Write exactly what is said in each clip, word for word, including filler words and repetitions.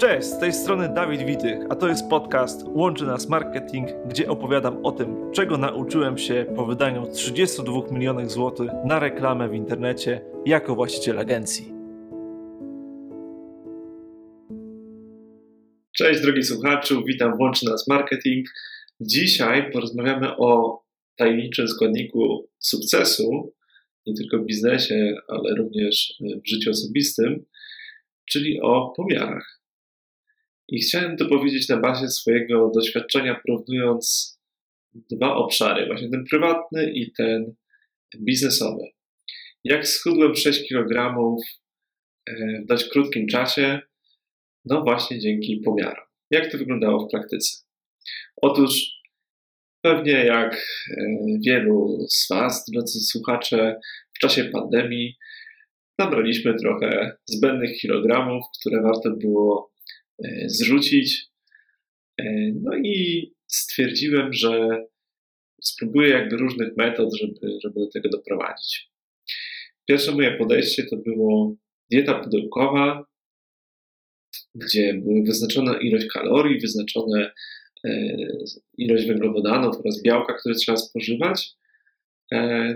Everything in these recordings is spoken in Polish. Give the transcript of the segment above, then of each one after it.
Cześć, z tej strony Dawid Witych, a to jest podcast Łączy Nas Marketing, gdzie opowiadam o tym, czego nauczyłem się po wydaniu trzydziestu dwóch milionów złotych na reklamę w internecie jako właściciel agencji. Cześć drogi słuchaczu, witam w Łączy Nas Marketing. Dzisiaj porozmawiamy o tajemniczym składniku sukcesu, nie tylko w biznesie, ale również w życiu osobistym, czyli o pomiarach. I chciałem to powiedzieć na bazie swojego doświadczenia, porównując dwa obszary, właśnie ten prywatny i ten biznesowy. Jak schudłem sześć kilogramów w dość krótkim czasie? No właśnie dzięki pomiarom. Jak to wyglądało w praktyce? Otóż pewnie jak wielu z Was, drodzy słuchacze, w czasie pandemii nabraliśmy trochę zbędnych kilogramów, które warto było zrzucić. No i stwierdziłem, że spróbuję jakby różnych metod, żeby, żeby do tego doprowadzić. Pierwsze moje podejście to było dieta pudełkowa, gdzie były wyznaczona ilość kalorii, wyznaczone ilość węglowodanów oraz białka, które trzeba spożywać.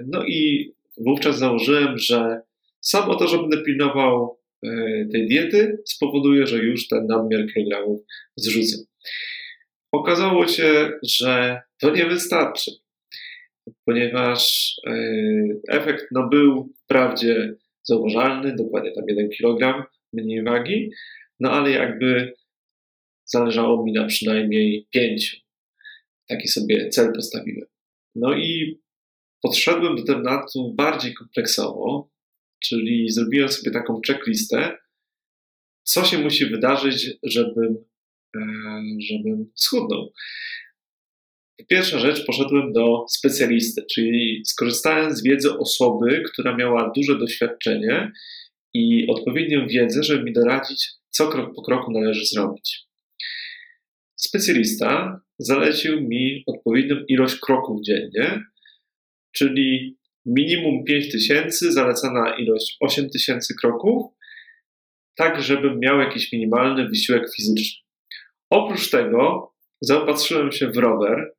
No i wówczas założyłem, że samo to, że będę pilnował tej diety, spowoduje, że już ten nadmiar kilogramów zrzucę. Okazało się, że to nie wystarczy, ponieważ efekt no, był wprawdzie zauważalny, dokładnie tam jeden kilogram mniej wagi, no ale jakby zależało mi na przynajmniej pięciu. Taki sobie cel postawiłem. No i podszedłem do tematu bardziej kompleksowo, czyli zrobiłem sobie taką checklistę, co się musi wydarzyć, żebym, żebym schudnął. Pierwsza rzecz, poszedłem do specjalisty, czyli skorzystałem z wiedzy osoby, która miała duże doświadczenie i odpowiednią wiedzę, żeby mi doradzić, co krok po kroku należy zrobić. Specjalista zalecił mi odpowiednią ilość kroków dziennie, czyli minimum pięć tysięcy, zalecana ilość osiem tysięcy kroków, tak żebym miał jakiś minimalny wysiłek fizyczny. Oprócz tego zaopatrzyłem się w rower.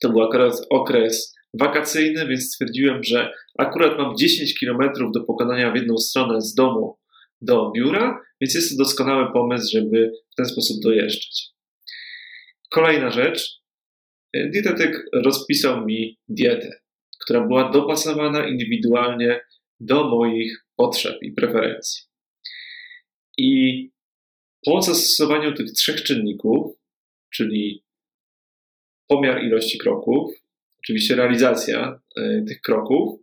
To był akurat okres wakacyjny, więc stwierdziłem, że akurat mam dziesięć kilometrów do pokonania w jedną stronę z domu do biura, więc jest to doskonały pomysł, żeby w ten sposób dojeżdżać. Kolejna rzecz. Dietetyk rozpisał mi dietę, która była dopasowana indywidualnie do moich potrzeb i preferencji. I po zastosowaniu tych trzech czynników, czyli pomiar ilości kroków, oczywiście realizacja y, tych kroków,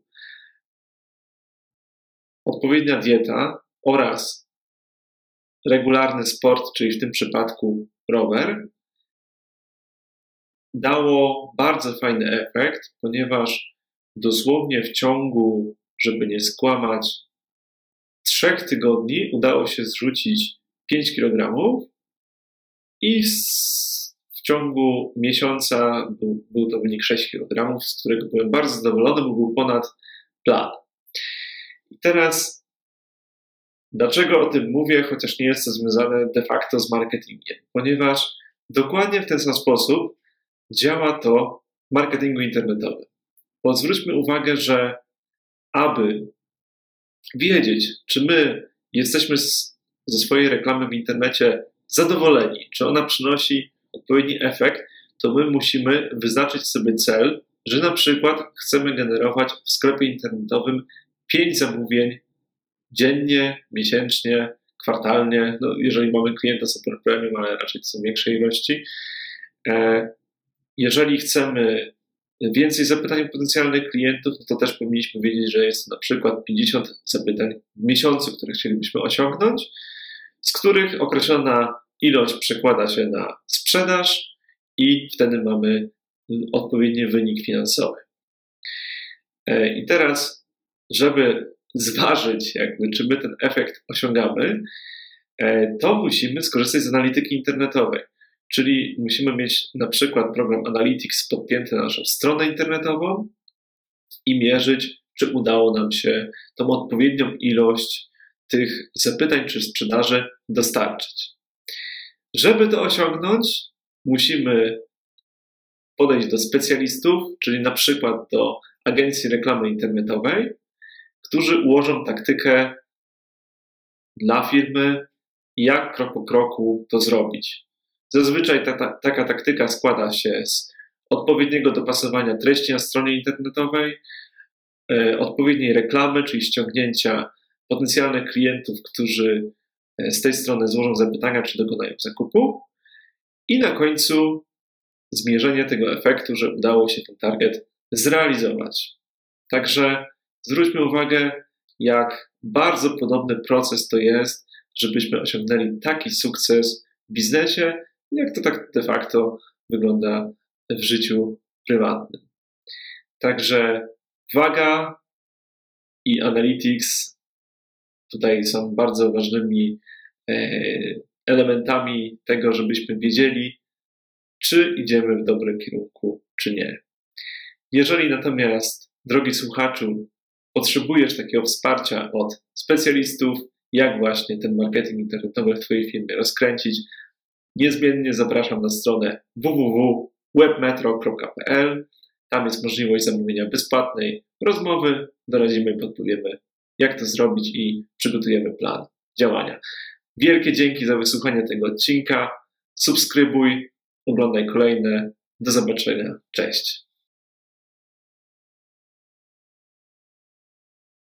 odpowiednia dieta oraz regularny sport, czyli w tym przypadku rower, dało bardzo fajny efekt, ponieważ dosłownie w ciągu, żeby nie skłamać, trzech tygodni udało się zrzucić pięć kilogramów i w ciągu miesiąca był, był to wynik sześć kilogramów, z którego byłem bardzo zadowolony, bo był ponad plan. I teraz, dlaczego o tym mówię, chociaż nie jest to związane de facto z marketingiem? Ponieważ dokładnie w ten sam sposób działa to w marketingu internetowym. Bo zwróćmy uwagę, że aby wiedzieć, czy my jesteśmy z, ze swojej reklamy w internecie zadowoleni, czy ona przynosi odpowiedni efekt, to my musimy wyznaczyć sobie cel, że na przykład chcemy generować w sklepie internetowym pięć zamówień dziennie, miesięcznie, kwartalnie, no jeżeli mamy klienta z superpremium, ale raczej to są większe ilości. E, jeżeli chcemy więcej zapytań potencjalnych klientów, no to też powinniśmy wiedzieć, że jest na przykład pięćdziesiąt zapytań w miesiącu, które chcielibyśmy osiągnąć, z których określona ilość przekłada się na sprzedaż i wtedy mamy odpowiedni wynik finansowy. I teraz, żeby zważyć, jakby, czy my ten efekt osiągamy, to musimy skorzystać z analityki internetowej. Czyli musimy mieć na przykład program Analytics podpięty na naszą stronę internetową i mierzyć, czy udało nam się tą odpowiednią ilość tych zapytań czy sprzedaży dostarczyć. Żeby to osiągnąć, musimy podejść do specjalistów, czyli na przykład do agencji reklamy internetowej, którzy ułożą taktykę dla firmy, jak krok po kroku to zrobić. Zazwyczaj ta, ta, taka taktyka składa się z odpowiedniego dopasowania treści na stronie internetowej, y, odpowiedniej reklamy, czyli ściągnięcia potencjalnych klientów, którzy z tej strony złożą zapytania, czy dokonają zakupu, i na końcu zmierzenie tego efektu, że udało się ten target zrealizować. Także zwróćmy uwagę, jak bardzo podobny proces to jest, żebyśmy osiągnęli taki sukces w biznesie, jak to tak de facto wygląda w życiu prywatnym. Także waga i analytics tutaj są bardzo ważnymi elementami tego, żebyśmy wiedzieli, czy idziemy w dobrym kierunku, czy nie. Jeżeli natomiast, drogi słuchaczu, potrzebujesz takiego wsparcia od specjalistów, jak właśnie ten marketing internetowy w Twojej firmie rozkręcić, niezmiennie zapraszam na stronę w w w kropka web metro kropka p l. Tam jest możliwość zamówienia bezpłatnej rozmowy. Doradzimy, podpowiemy, jak to zrobić i przygotujemy plan działania. Wielkie dzięki za wysłuchanie tego odcinka. Subskrybuj, oglądaj kolejne. Do zobaczenia. Cześć.